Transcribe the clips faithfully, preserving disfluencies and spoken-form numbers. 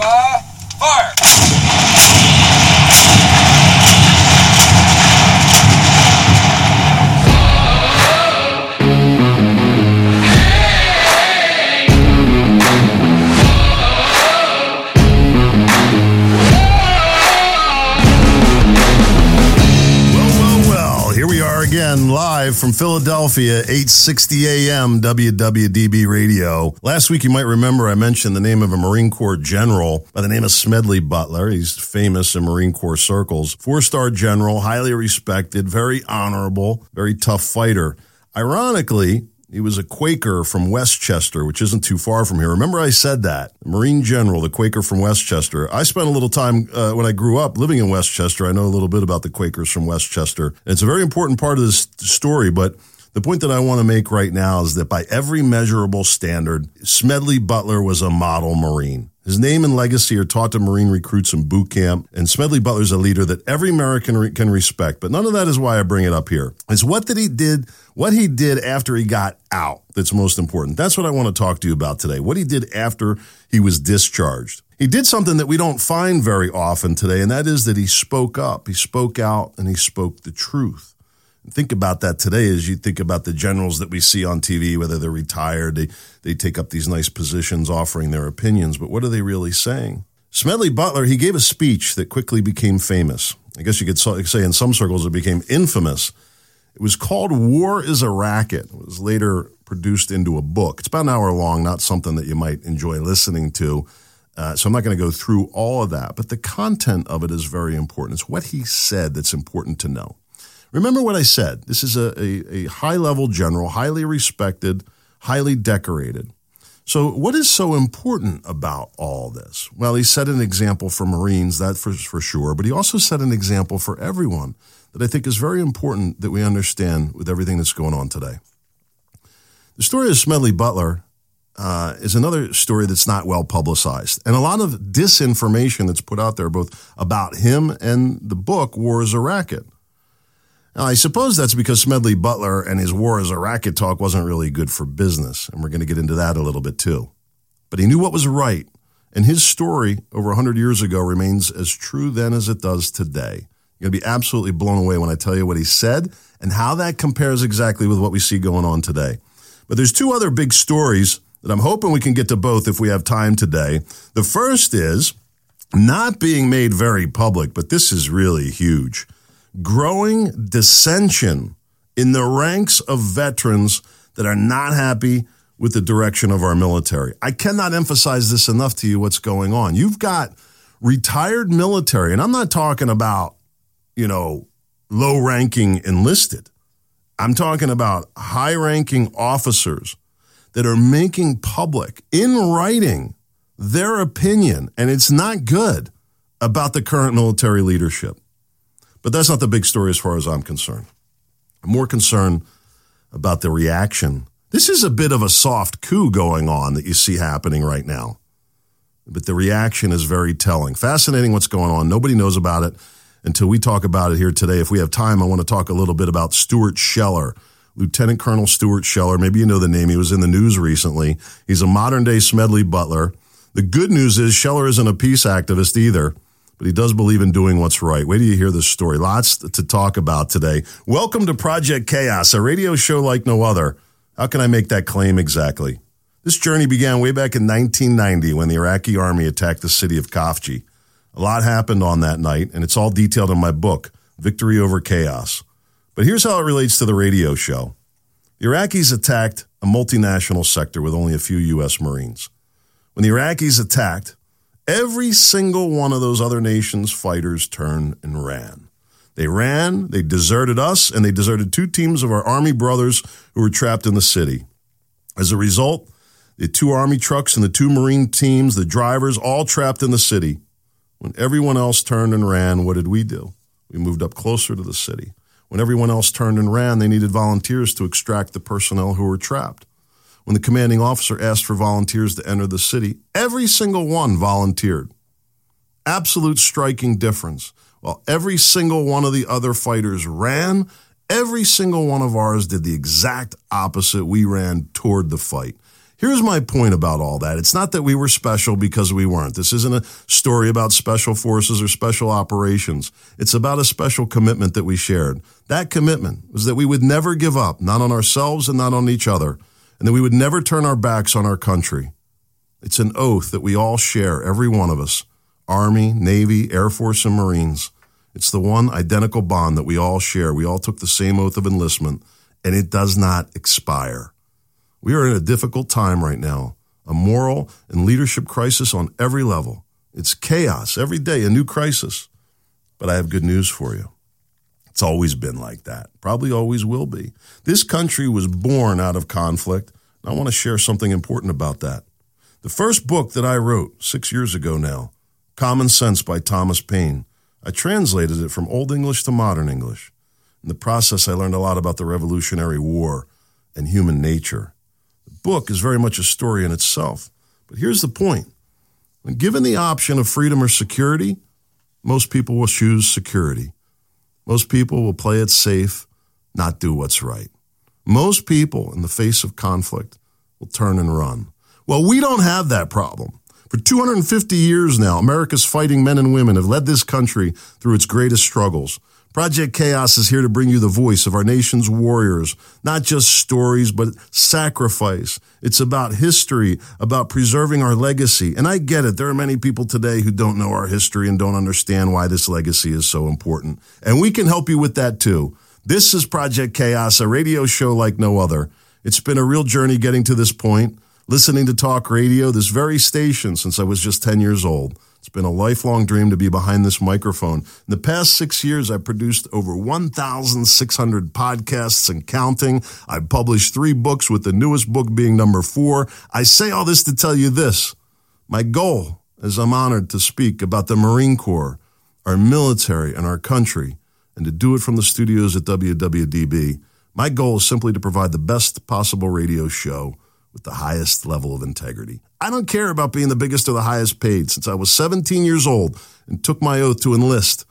five, fire! Live from Philadelphia, eight sixty a.m. W W D B Radio. Last week, you might remember I mentioned the name of a Marine Corps general by the name of Smedley Butler. He's famous in Marine Corps circles. Four-star general, highly respected, very honorable, very tough fighter. Ironically, he was a Quaker from Westchester, which isn't too far from here. Remember I said that? Marine General, the Quaker from Westchester. I spent a little time uh, when I grew up living in Westchester. I know a little bit about the Quakers from Westchester. It's a very important part of this story, but the point that I want to make right now is that by every measurable standard, Smedley Butler was a model Marine. His name and legacy are taught to Marine recruits in boot camp, and Smedley Butler's a leader that every American re- can respect. But none of that is why I bring it up here. It's what that he did, what he did after he got out that's most important. That's what I want to talk to you about today, what he did after he was discharged. He did something that we don't find very often today, and that is that he spoke up, he spoke out, and he spoke the truth. Think about that today as you think about the generals that we see on T V, whether they're retired, they, they take up these nice positions offering their opinions, but what are they really saying? Smedley Butler, he gave a speech that quickly became famous. I guess you could say in some circles it became infamous. It was called War is a Racket. It was later produced into a book. It's about an hour long, not something that you might enjoy listening to. Uh, so I'm not going to go through all of that, but the content of it is very important. It's what he said that's important to know. Remember what I said. This is a, a, a high-level general, highly respected, highly decorated. So what is so important about all this? Well, he set an example for Marines, that for, for sure, but he also set an example for everyone that I think is very important that we understand with everything that's going on today. The story of Smedley Butler uh, is another story that's not well publicized, and a lot of disinformation that's put out there both about him and the book, War is a Racket. Now, I suppose that's because Smedley Butler and his war as a racket talk wasn't really good for business, and we're going to get into that a little bit too. But he knew what was right, and his story over one hundred years ago remains as true then as it does today. You're going to be absolutely blown away when I tell you what he said and how that compares exactly with what we see going on today. But there's two other big stories that I'm hoping we can get to both if we have time today. The first is not being made very public, but this is really huge. Growing dissension in the ranks of veterans that are not happy with the direction of our military. I cannot emphasize this enough to you what's going on. You've got retired military, and I'm not talking about, you know, low-ranking enlisted. I'm talking about high-ranking officers that are making public, in writing, their opinion, and it's not good, about the current military leadership. But that's not the big story as far as I'm concerned. I'm more concerned about the reaction. This is a bit of a soft coup going on that you see happening right now. But the reaction is very telling. Fascinating what's going on. Nobody knows about it until we talk about it here today. If we have time, I want to talk a little bit about Stuart Scheller, Lieutenant Colonel Stuart Scheller. Maybe you know the name. He was in the news recently. He's a modern-day Smedley Butler. The good news is Scheller isn't a peace activist either, but he does believe in doing what's right. Wait till you hear this story. Lots to talk about today. Welcome to Project Chaos, a radio show like no other. How can I make that claim exactly? This journey began way back in nineteen ninety when the Iraqi army attacked the city of Khafji. A lot happened on that night, and it's all detailed in my book, Victory Over Chaos. But here's how it relates to the radio show. The Iraqis attacked a multinational sector with only a few U S Marines. When the Iraqis attacked, every single one of those other nations' fighters turned and ran. They ran, they deserted us, and they deserted two teams of our Army brothers who were trapped in the city. As a result, the two Army trucks and the two Marine teams, the drivers, all trapped in the city. When everyone else turned and ran, what did we do? We moved up closer to the city. When everyone else turned and ran, they needed volunteers to extract the personnel who were trapped. When the commanding officer asked for volunteers to enter the city, every single one volunteered. Absolute striking difference. While every single one of the other fighters ran, every single one of ours did the exact opposite. We ran toward the fight. Here's my point about all that. It's not that we were special because we weren't. This isn't a story about special forces or special operations. It's about a special commitment that we shared. That commitment was that we would never give up, not on ourselves and not on each other, and that we would never turn our backs on our country. It's an oath that we all share, every one of us, Army, Navy, Air Force, and Marines. It's the one identical bond that we all share. We all took the same oath of enlistment, and it does not expire. We are in a difficult time right now, a moral and leadership crisis on every level. It's chaos every day, a new crisis. But I have good news for you. It's always been like that, probably always will be. This country was born out of conflict, and I want to share something important about that. The first book that I wrote six years ago now, Common Sense by Thomas Paine, I translated it from Old English to Modern English. In the process, I learned a lot about the Revolutionary War and human nature. The book is very much a story in itself. But here's the point. When given the option of freedom or security, most people will choose security. Most people will play it safe, not do what's right. Most people, in the face of conflict, will turn and run. Well, we don't have that problem. For two hundred fifty years now, America's fighting men and women have led this country through its greatest struggles. Project Chaos is here to bring you the voice of our nation's warriors, not just stories, but sacrifice. It's about history, about preserving our legacy. And I get it. There are many people today who don't know our history and don't understand why this legacy is so important. And we can help you with that too. This is Project Chaos, a radio show like no other. It's been a real journey getting to this point. Listening to talk radio, this very station, since I was just ten years old. It's been a lifelong dream to be behind this microphone. In the past six years, I produced over one thousand six hundred podcasts and counting. I've published three books, with the newest book being number four. I say all this to tell you this. My goal is I'm honored to speak about the Marine Corps, our military, and our country, and to do it from the studios at W W D B. My goal is simply to provide the best possible radio show with the highest level of integrity. I don't care about being the biggest or the highest paid. Since I was seventeen years old and took my oath to enlist,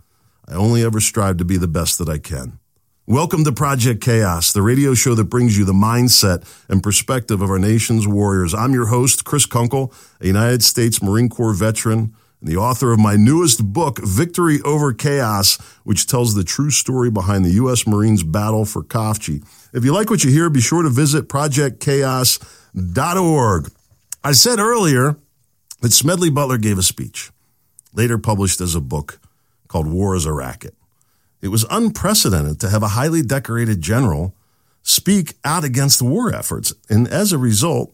I only ever strive to be the best that I can. Welcome to Project Chaos, the radio show that brings you the mindset and perspective of our nation's warriors. I'm your host, Chris Kunkel, a United States Marine Corps veteran and the author of my newest book, Victory Over Chaos, which tells the true story behind the U S Marines' battle for Khafji. If you like what you hear, be sure to visit project chaos dot org. I said earlier that Smedley Butler gave a speech, later published as a book, called War is a Racket. It was unprecedented to have a highly decorated general speak out against war efforts, and as a result,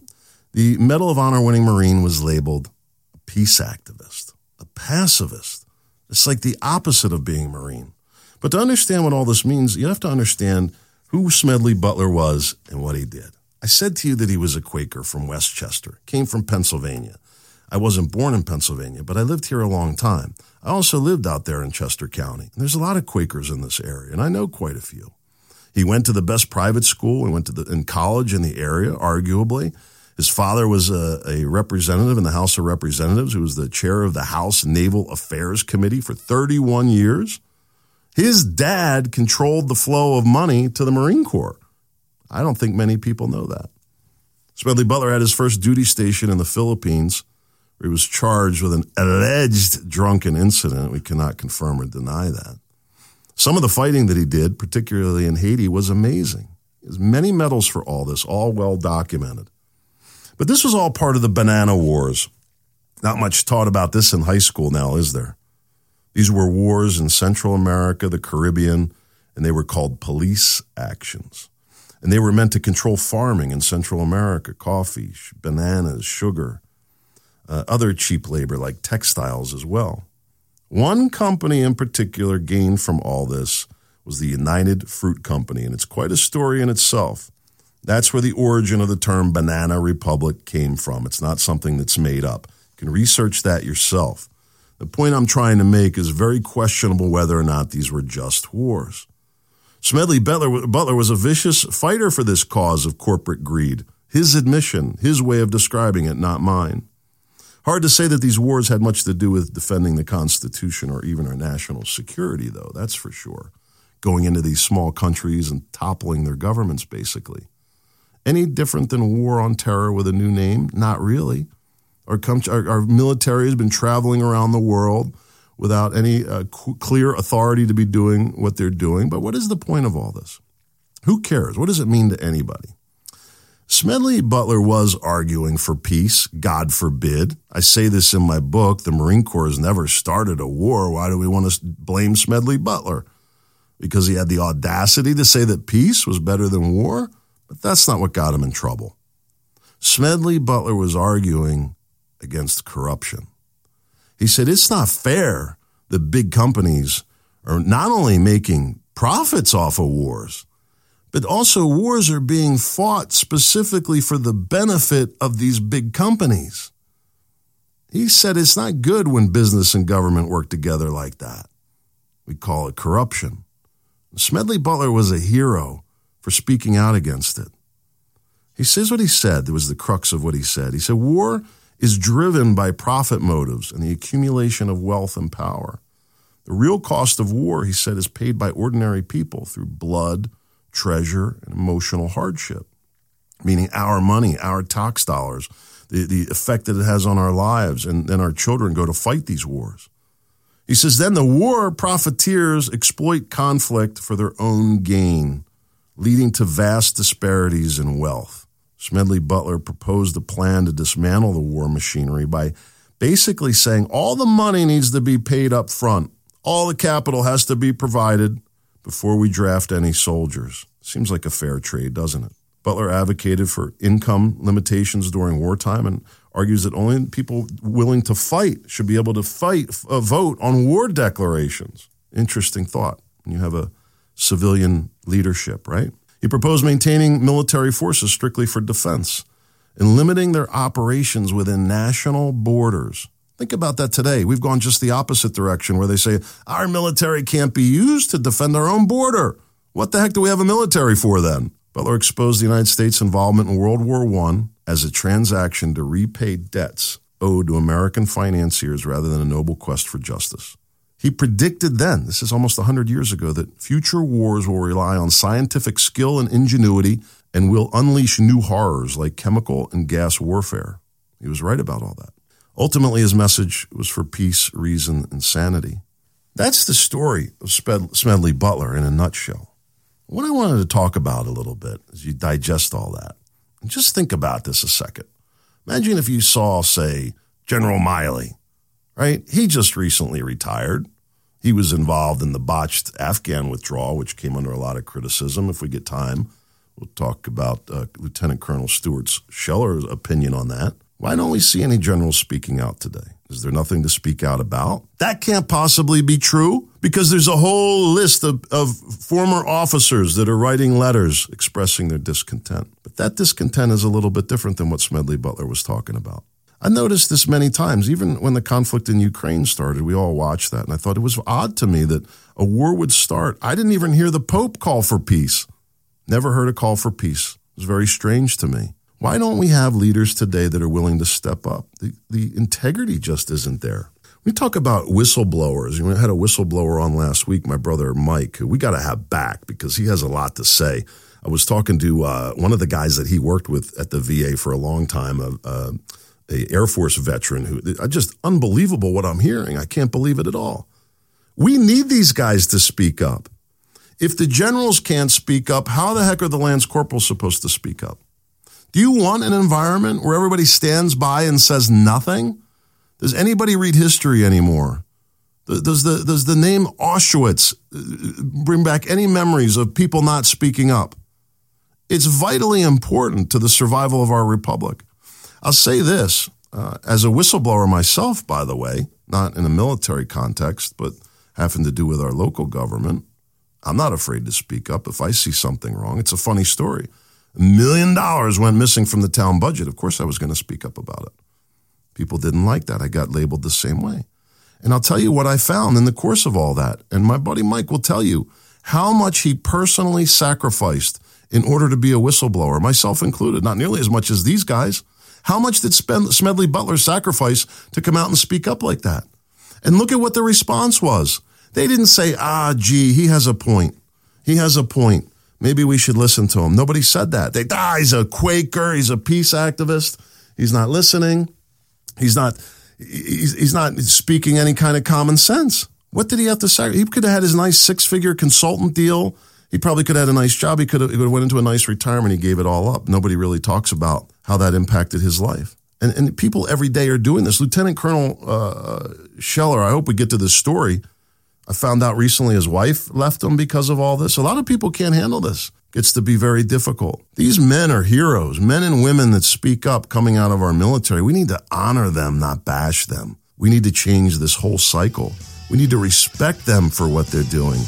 the Medal of Honor-winning Marine was labeled a peace activist, a pacifist. It's like the opposite of being a Marine. But to understand what all this means, you have to understand who Smedley Butler was and what he did. I said to you that he was a Quaker from Westchester, came from Pennsylvania. I wasn't born in Pennsylvania, but I lived here a long time. I also lived out there in Chester County. And there's a lot of Quakers in this area, and I know quite a few. He went to the best private school. He went to the, in college in the area, arguably. His father was a, a representative in the House of Representatives who was the chair of the House Naval Affairs Committee for thirty-one years. His dad controlled the flow of money to the Marine Corps. I don't think many people know that. Smedley Butler had his first duty station in the Philippines, where he was charged with an alleged drunken incident. We cannot confirm or deny that. Some of the fighting that he did, particularly in Haiti, was amazing. There's many medals for all this, all well documented. But this was all part of the Banana Wars. Not much taught about this in high school now, is there? These were wars in Central America, the Caribbean, and they were called police actions. And they were meant to control farming in Central America, coffee, bananas, sugar, uh, other cheap labor like textiles as well. One company in particular gained from all this was the United Fruit Company, and it's quite a story in itself. That's where the origin of the term Banana Republic came from. It's not something that's made up. You can research that yourself. The point I'm trying to make is very questionable whether or not these were just wars. Smedley Butler was a vicious fighter for this cause of corporate greed. His admission, his way of describing it, not mine. Hard to say that these wars had much to do with defending the Constitution or even our national security, though, that's for sure. Going into these small countries and toppling their governments, basically. Any different than war on terror with a new name? Not really. Our, com- our, our military has been traveling around the world without any uh, c- clear authority to be doing what they're doing. But what is the point of all this? Who cares? What does it mean to anybody? Smedley Butler was arguing for peace, God forbid. I say this in my book, the Marine Corps has never started a war. Why do we want to blame Smedley Butler? Because he had the audacity to say that peace was better than war? But that's not what got him in trouble. Smedley Butler was arguing against corruption. He said, it's not fair that big companies are not only making profits off of wars, but also wars are being fought specifically for the benefit of these big companies. He said it's not good when business and government work together like that. We call it corruption. Smedley Butler was a hero for speaking out against it. He says what he said. It was the crux of what he said. He said war is driven by profit motives and the accumulation of wealth and power. The real cost of war, he said, is paid by ordinary people through blood, treasure, and emotional hardship, meaning our money, our tax dollars, the, the effect that it has on our lives, and then our children go to fight these wars. He says, then the war profiteers exploit conflict for their own gain, leading to vast disparities in wealth. Smedley Butler proposed a plan to dismantle the war machinery by basically saying all the money needs to be paid up front, all the capital has to be provided, before we draft any soldiers. Seems like a fair trade, doesn't it? Butler advocated for income limitations during wartime and argues that only people willing to fight should be able to fight a vote on war declarations. Interesting thought. You have a civilian leadership, right? He proposed maintaining military forces strictly for defense and limiting their operations within national borders. Think about that today. We've gone just the opposite direction where they say our military can't be used to defend our own border. What the heck do we have a military for then? Butler exposed the United States' involvement in World War One as a transaction to repay debts owed to American financiers rather than a noble quest for justice. He predicted then, this is almost one hundred years ago, that future wars will rely on scientific skill and ingenuity and will unleash new horrors like chemical and gas warfare. He was right about all that. Ultimately, his message was for peace, reason, and sanity. That's the story of Smedley Butler in a nutshell. What I wanted to talk about a little bit as you digest all that, and just think about this a second. Imagine if you saw, say, General Miley, right? He just recently retired. He was involved in the botched Afghan withdrawal, which came under a lot of criticism. If we get time, we'll talk about uh, Lieutenant Colonel Stuart Scheller's opinion on that. Why don't we see any generals speaking out today? Is there nothing to speak out about? That can't possibly be true because there's a whole list of, of former officers that are writing letters expressing their discontent. But that discontent is a little bit different than what Smedley Butler was talking about. I noticed this many times, even when the conflict in Ukraine started, we all watched that. And I thought it was odd to me that a war would start. I didn't even hear the Pope call for peace. Never heard a call for peace. It was very strange to me. Why don't we have leaders today that are willing to step up? The, the integrity just isn't there. We talk about whistleblowers. We had a whistleblower on last week, my brother Mike, who we got to have back because he has a lot to say. I was talking to uh, one of the guys that he worked with at the V A for a long time, a, uh, a Air Force veteran who, just unbelievable what I'm hearing. I can't believe it at all. We need these guys to speak up. If the generals can't speak up, how the heck are the Lance Corporals supposed to speak up? Do you want an environment where everybody stands by and says nothing? Does anybody read history anymore? Does the, does the name Auschwitz bring back any memories of people not speaking up? It's vitally important to the survival of our republic. I'll say this, uh, as a whistleblower myself, by the way, not in a military context, but having to do with our local government, I'm not afraid to speak up if I see something wrong. It's a funny story. A million dollars went missing from the town budget. Of course I was going to speak up about it. People didn't like that. I got labeled the same way. And I'll tell you what I found in the course of all that. And my buddy Mike will tell you how much he personally sacrificed in order to be a whistleblower, myself included, not nearly as much as these guys. How much did Smedley Butler sacrifice to come out and speak up like that? And look at what the response was. They didn't say, ah, gee, he has a point. He has a point. Maybe we should listen to him. Nobody said that. They, ah, he's a Quaker. He's a peace activist. He's not listening. He's not, he's, he's not speaking any kind of common sense. What did he have to say? He could have had his nice six-figure consultant deal. He probably could have had a nice job. He could have, he would have went into a nice retirement. He gave it all up. Nobody really talks about how that impacted his life. And, and people every day are doing this. Lieutenant Colonel uh, Scheller, I hope we get to this story. I found out recently his wife left him because of all this. A lot of people can't handle this. It gets to be very difficult. These men are heroes, men and women that speak up coming out of our military. We need to honor them, not bash them. We need to change this whole cycle. We need to respect them for what they're doing.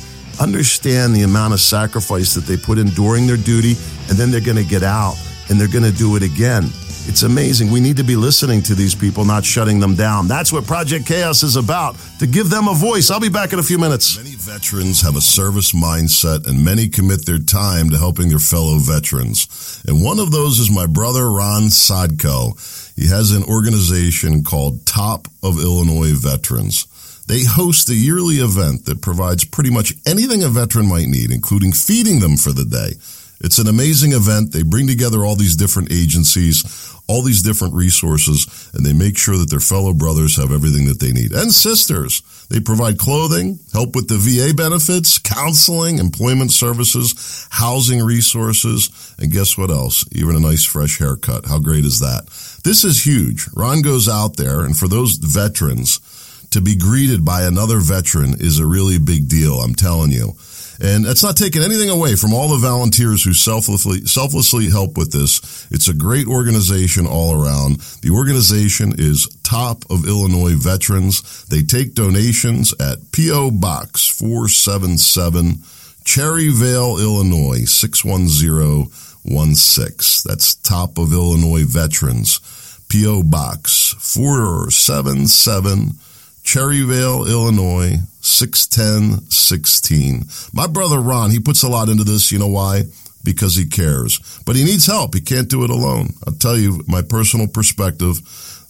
Understand the amount of sacrifice that they put in during their duty, and then they're going to get out, and they're going to do it again. It's amazing. We need to be listening to these people, not shutting them down. That's what Project Chaos is about, to give them a voice. I'll be back in a few minutes. Many veterans have a service mindset, and many commit their time to helping their fellow veterans. And one of those is my brother, Ron Sadko. He has an organization called Top of Illinois Veterans. They host a yearly event that provides pretty much anything a veteran might need, including feeding them for the day. It's an amazing event. They bring together all these different agencies, all these different resources, and they make sure that their fellow brothers have everything that they need. And sisters. They provide clothing, help with the V A benefits, counseling, employment services, housing resources, and guess what else? Even a nice fresh haircut. How great is that? This is huge. Ron goes out there, and for those veterans, to be greeted by another veteran is a really big deal, I'm telling you. And that's not taking anything away from all the volunteers who selflessly, selflessly help with this. It's a great organization all around. The organization is Top of Illinois Veterans. They take donations at P O. Box four seventy-seven, Cherryvale, Illinois, six one zero one six. That's Top of Illinois Veterans, P O. Box four seventy-seven, Cherryvale, Illinois, six ten sixteen. My brother Ron, he puts a lot into this. You know why? Because he cares. But he needs help. He can't do it alone. I'll tell you my personal perspective.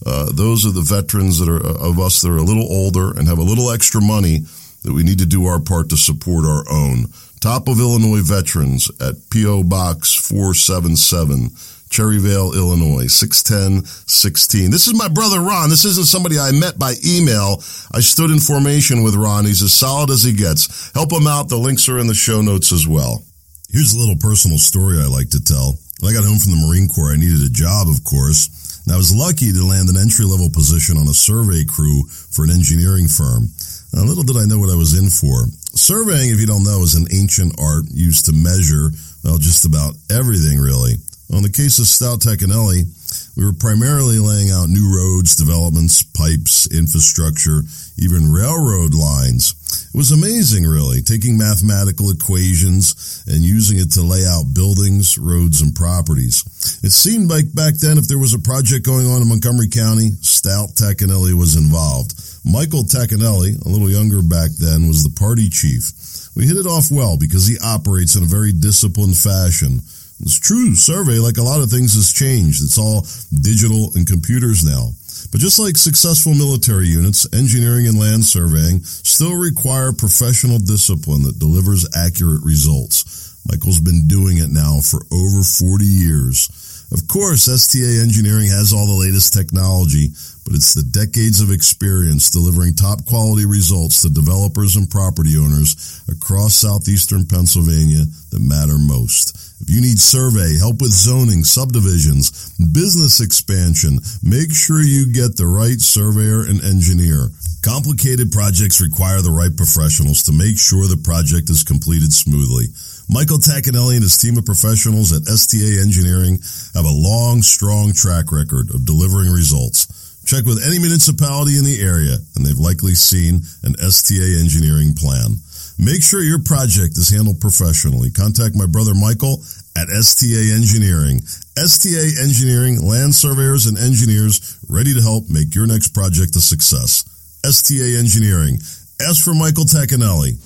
Uh, those are the veterans that are of us that are a little older and have a little extra money that we need to do our part to support our own. Top of Illinois Veterans at P O. Box four seventy-seven, Cherryvale, Illinois, six ten sixteen. This is my brother, Ron. This isn't somebody I met by email. I stood in formation with Ron. He's as solid as he gets. Help him out. The links are in the show notes as well. Here's a little personal story I like to tell. When I got home from the Marine Corps, I needed a job, of course, and I was lucky to land an entry-level position on a survey crew for an engineering firm. Now, little did I know what I was in for. Surveying, if you don't know, is an ancient art used to measure, well, just about everything, really. On the case of Stout Tacchinelli, we were primarily laying out new roads, developments, pipes, infrastructure, even railroad lines. It was amazing, really, taking mathematical equations and using it to lay out buildings, roads, and properties. It seemed like back then if there was a project going on in Montgomery County, Stout Tacchinelli was involved. Michael Tacchinelli, a little younger back then, was the party chief. We hit it off well because he operates in a very disciplined fashion. It's true, survey, like a lot of things, has changed. It's all digital and computers now. But just like successful military units, engineering and land surveying still require professional discipline that delivers accurate results. Michael's been doing it now for over forty years. Of course, S T A Engineering has all the latest technology, but it's the decades of experience delivering top-quality results to developers and property owners across southeastern Pennsylvania that matter most. If you need survey, help with zoning, subdivisions, business expansion, make sure you get the right surveyor and engineer. Complicated projects require the right professionals to make sure the project is completed smoothly. Michael Tacchinelli and his team of professionals at S T A Engineering have a long, strong track record of delivering results. Check with any municipality in the area, and they've likely seen an S T A Engineering plan. Make sure your project is handled professionally. Contact my brother Michael at S T A Engineering. S T A Engineering, land surveyors and engineers ready to help make your next project a success. S T A Engineering. Ask for Michael Tacchinelli.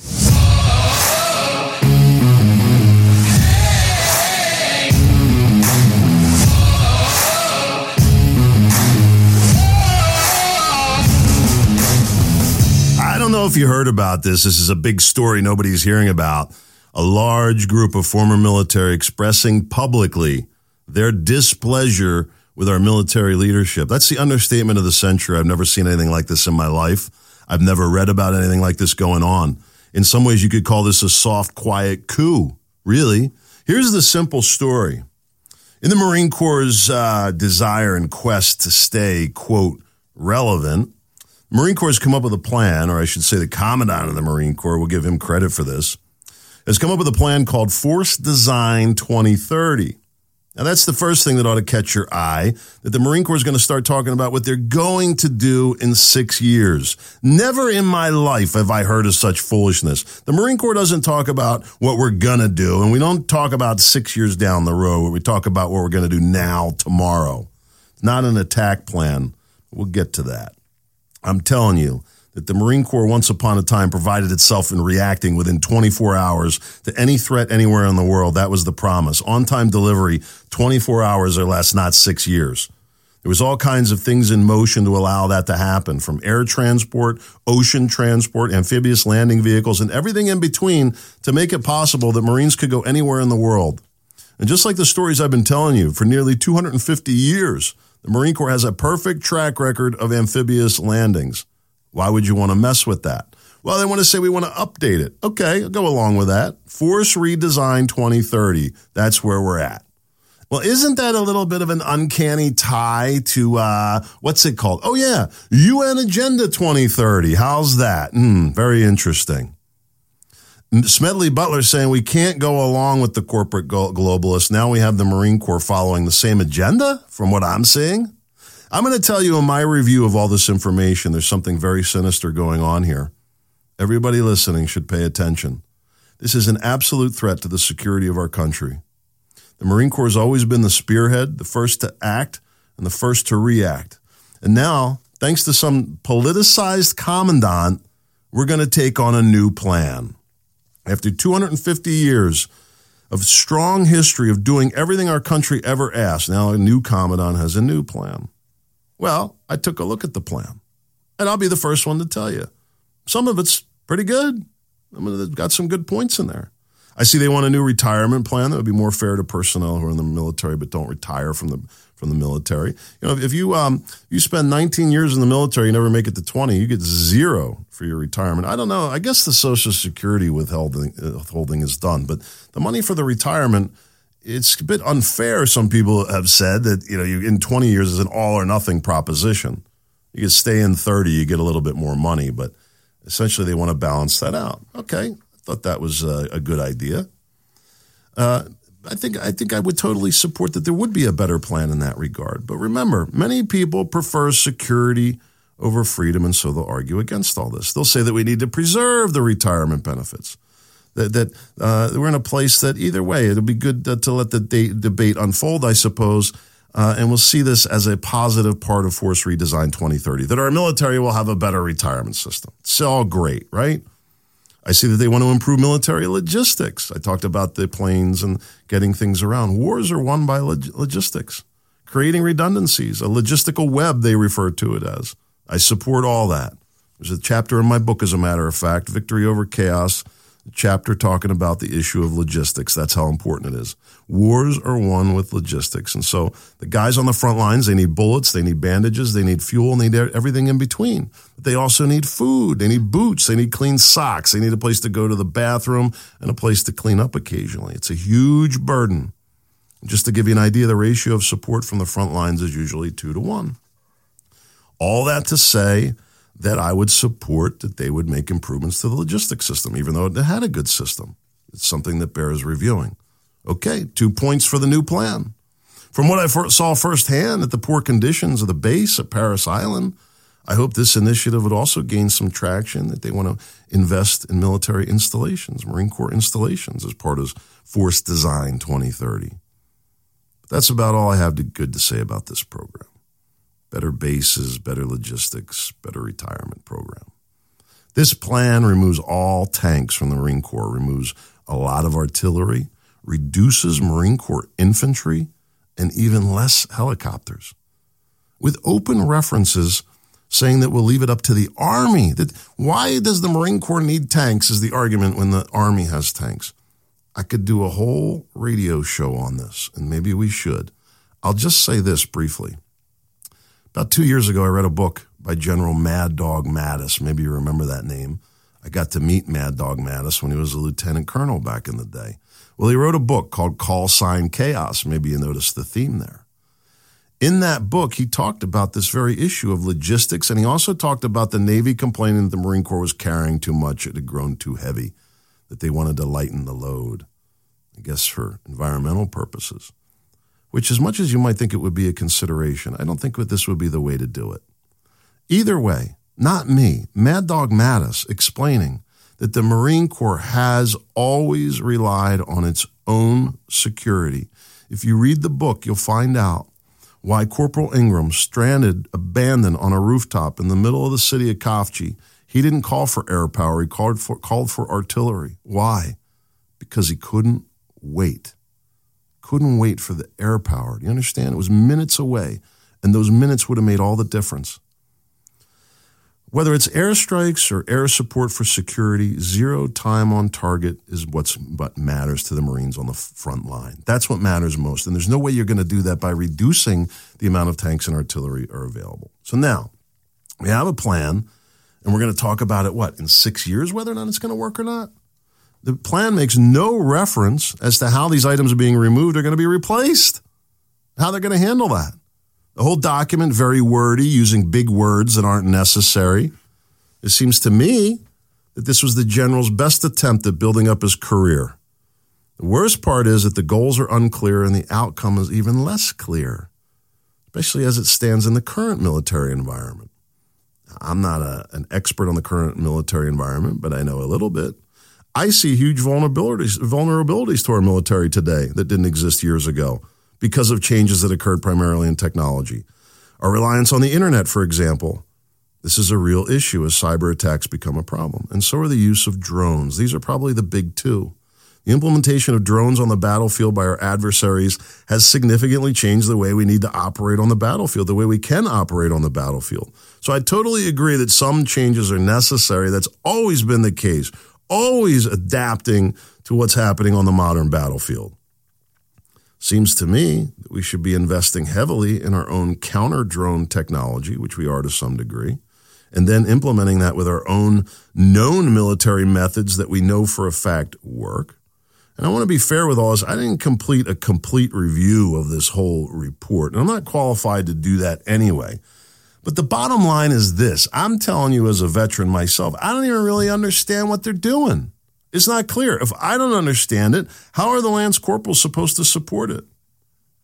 If you heard about this, this is a big story nobody's hearing about. a large group of former military expressing publicly their displeasure with our military leadership. That's the understatement of the century. I've never seen anything like this in my life. I've never read about anything like this going on. In some ways, you could call this a soft, quiet coup, really. Here's the simple story. In the Marine Corps' uh, desire and quest to stay, quote, relevant, Marine Corps has come up with a plan, or I should say the Commandant of the Marine Corps, will give him credit for this, has come up with a plan called Force Design twenty thirty. Now, that's the first thing that ought to catch your eye, that the Marine Corps is going to start talking about what they're going to do in six years. Never in my life have I heard of such foolishness. The Marine Corps doesn't talk about what we're going to do, and we don't talk about six years down the road. We talk about what we're going to do now, tomorrow. It's not an attack plan. We'll get to that. I'm telling you that the Marine Corps once upon a time provided itself in reacting within twenty-four hours to any threat anywhere in the world. That was the promise. On-time delivery, twenty-four hours or less, not six years. There was all kinds of things in motion to allow that to happen, from air transport, ocean transport, amphibious landing vehicles, and everything in between to make it possible that Marines could go anywhere in the world. And just like the stories I've been telling you, for nearly two hundred fifty years, the Marine Corps has a perfect track record of amphibious landings. Why would you want to mess with that? Well, they want to say we want to update it. Okay, I'll go along with that. Force Redesign twenty thirty, that's where we're at. Well, isn't that a little bit of an uncanny tie to, uh, what's it called? Oh, yeah, U N Agenda twenty thirty. How's that? Mm, very interesting. Smedley Butler saying we can't go along with the corporate globalists. Now we have the Marine Corps following the same agenda from what I'm seeing. I'm going to tell you in my review of all this information, there's something very sinister going on here. Everybody listening should pay attention. This is an absolute threat to the security of our country. The Marine Corps has always been the spearhead, the first to act, and the first to react. And now, thanks to some politicized commandant, we're going to take on a new plan. After two hundred fifty years of strong history of doing everything our country ever asked, now a new commandant has a new plan. Well, I took a look at the plan, and I'll be the first one to tell you. Some of it's pretty good. I mean, they've got some good points in there. I see they want a new retirement plan that would be more fair to personnel who are in the military but don't retire from the from the military. You know, if you um you spend nineteen years in the military, you never make it to twenty, you get zero for your retirement. I don't know. I guess the Social Security withholding, withholding is done, but the money for the retirement, it's a bit unfair, some people have said, that you know, you in twenty years is an all-or-nothing proposition. You can stay in thirty, you get a little bit more money, but essentially they want to balance that out. Okay, I thought that was a, a good idea. Uh, I think I think I would totally support that there would be a better plan in that regard. But remember, many people prefer security over freedom, and so they'll argue against all this. They'll say that we need to preserve the retirement benefits. That that uh, we're in a place that either way, it'll be good to, to let the de- debate unfold, I suppose, uh, and we'll see this as a positive part of Force Redesign twenty thirty, that our military will have a better retirement system. It's all great, right? I see that they want to improve military logistics. I talked about the planes and getting things around. Wars are won by log- logistics, creating redundancies, a logistical web, they refer to it as. I support all that. There's a chapter in my book, as a matter of fact, Victory Over Chaos, chapter talking about the issue of logistics. That's how important it is. Wars are won with logistics. And so the guys on the front lines, they need bullets, they need bandages, they need fuel, and they need everything in between. But they also need food, they need boots, they need clean socks, they need a place to go to the bathroom and a place to clean up occasionally. It's a huge burden. Just to give you an idea, the ratio of support from the front lines is usually two to one. All that to say that I would support that they would make improvements to the logistics system, even though it had a good system. It's something that Bear is reviewing. Okay, two points for the new plan. From what I saw firsthand at the poor conditions of the base at Parris Island, I hope this initiative would also gain some traction, that they want to invest in military installations, Marine Corps installations, as part of Force Design twenty thirty. But that's about all I have good to say about this program. Better bases, better logistics, better retirement program. This plan removes all tanks from the Marine Corps, removes a lot of artillery, reduces Marine Corps infantry, and even less helicopters. With open references saying that we'll leave it up to the Army. That why does the Marine Corps need tanks is the argument when the Army has tanks. I could do a whole radio show on this, and maybe we should. I'll just say this briefly. About two years ago, I read a book by General Mad Dog Mattis. Maybe you remember that name. I got to meet Mad Dog Mattis when he was a lieutenant colonel back in the day. Well, he wrote a book called Call Sign Chaos. Maybe you noticed the theme there. In that book, he talked about this very issue of logistics, and he also talked about the Navy complaining that the Marine Corps was carrying too much. It had grown too heavy, that they wanted to lighten the load, I guess for environmental purposes, which as much as you might think it would be a consideration, I don't think this would be the way to do it. Either way, not me, Mad Dog Mattis, explaining that the Marine Corps has always relied on its own security. If you read the book, you'll find out why Corporal Ingram, stranded, abandoned on a rooftop in the middle of the city of Khafji, he didn't call for air power, he called for, called for artillery. Why? Because he couldn't wait. Couldn't wait for the air power. Do you understand? It was minutes away, and those minutes would have made all the difference. Whether it's airstrikes or air support for security, zero time on target is what's what matters to the Marines on the front line. That's what matters most, and there's no way you're going to do that by reducing the amount of tanks and artillery are available. So now, we have a plan, and we're going to talk about it, what, in six years, whether or not it's going to work or not? The plan makes no reference as to how these items are being removed or going to be replaced, how they're going to handle that. The whole document, very wordy, using big words that aren't necessary. It seems to me that this was the general's best attempt at building up his career. The worst part is that the goals are unclear and the outcome is even less clear, especially as it stands in the current military environment. I'm not a, an expert on the current military environment, but I know a little bit. I see huge vulnerabilities, vulnerabilities to our military today that didn't exist years ago, because of changes that occurred primarily in technology. Our reliance on the internet, for example, this is a real issue as cyber attacks become a problem. And so are the use of drones. These are probably the big two. The implementation of drones on the battlefield by our adversaries has significantly changed the way we need to operate on the battlefield, the way we can operate on the battlefield. So I totally agree that some changes are necessary. That's always been the case, always adapting to what's happening on the modern battlefield. Seems to me that we should be investing heavily in our own counter-drone technology, which we are to some degree, and then implementing that with our own known military methods that we know for a fact work. And I want to be fair with all this. I didn't complete a complete review of this whole report, and I'm not qualified to do that anyway. But the bottom line is this. I'm telling you as a veteran myself, I don't even really understand what they're doing. It's not clear. If I don't understand it, how are the Lance Corporals supposed to support it?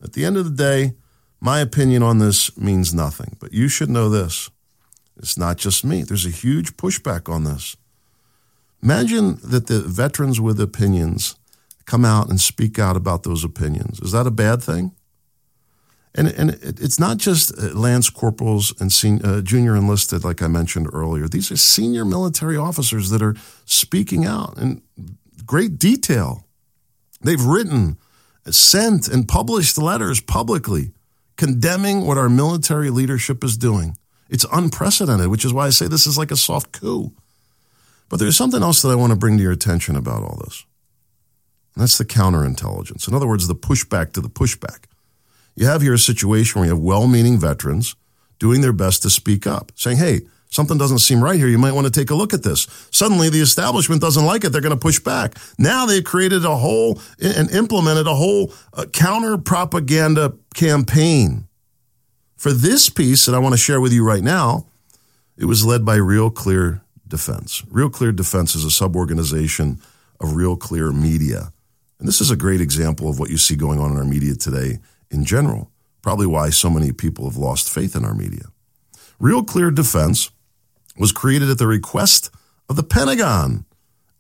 At the end of the day, my opinion on this means nothing. But you should know this. It's not just me. There's a huge pushback on this. Imagine that the veterans with opinions come out and speak out about those opinions. Is that a bad thing? And and it's not just Lance Corporals and senior, uh, junior enlisted, like I mentioned earlier. These are senior military officers that are speaking out in great detail. They've written, sent, and published letters publicly condemning what our military leadership is doing. It's unprecedented, which is why I say this is like a soft coup. But there's something else that I want to bring to your attention about all this. And that's the counterintelligence. In other words, the pushback to the pushback. You have here a situation where you have well-meaning veterans doing their best to speak up, saying, hey, something doesn't seem right here. You might want to take a look at this. Suddenly the establishment doesn't like it. They're going to push back. Now they've created a whole and implemented a whole uh, counter-propaganda campaign. For this piece that I want to share with you right now, it was led by Real Clear Defense. Real Clear Defense is a sub-organization of Real Clear Media. And this is a great example of what you see going on in our media today in general, probably why so many people have lost faith in our media. Real Clear Defense was created at the request of the Pentagon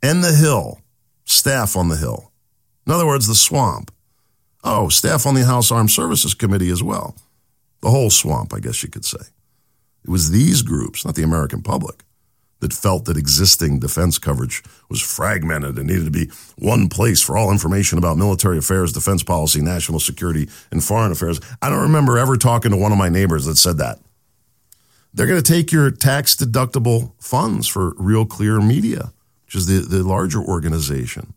and the Hill, staff on the Hill. In other words, the swamp. Oh, staff on the House Armed Services Committee as well. The whole swamp, I guess you could say. It was these groups, not the American public, that felt that existing defense coverage was fragmented and needed to be one place for all information about military affairs, defense policy, national security, and foreign affairs. I don't remember ever talking to one of my neighbors that said that. They're going to take your tax-deductible funds for Real Clear Media, which is the, the larger organization.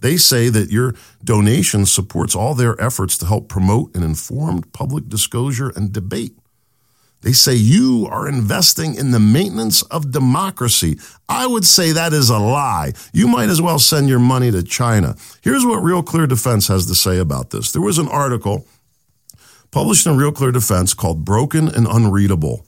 They say that your donation supports all their efforts to help promote an informed public disclosure and debate. They say you are investing in the maintenance of democracy. I would say that is a lie. You might as well send your money to China. Here's what Real Clear Defense has to say about this. There was an article published in Real Clear Defense called Broken and Unreadable: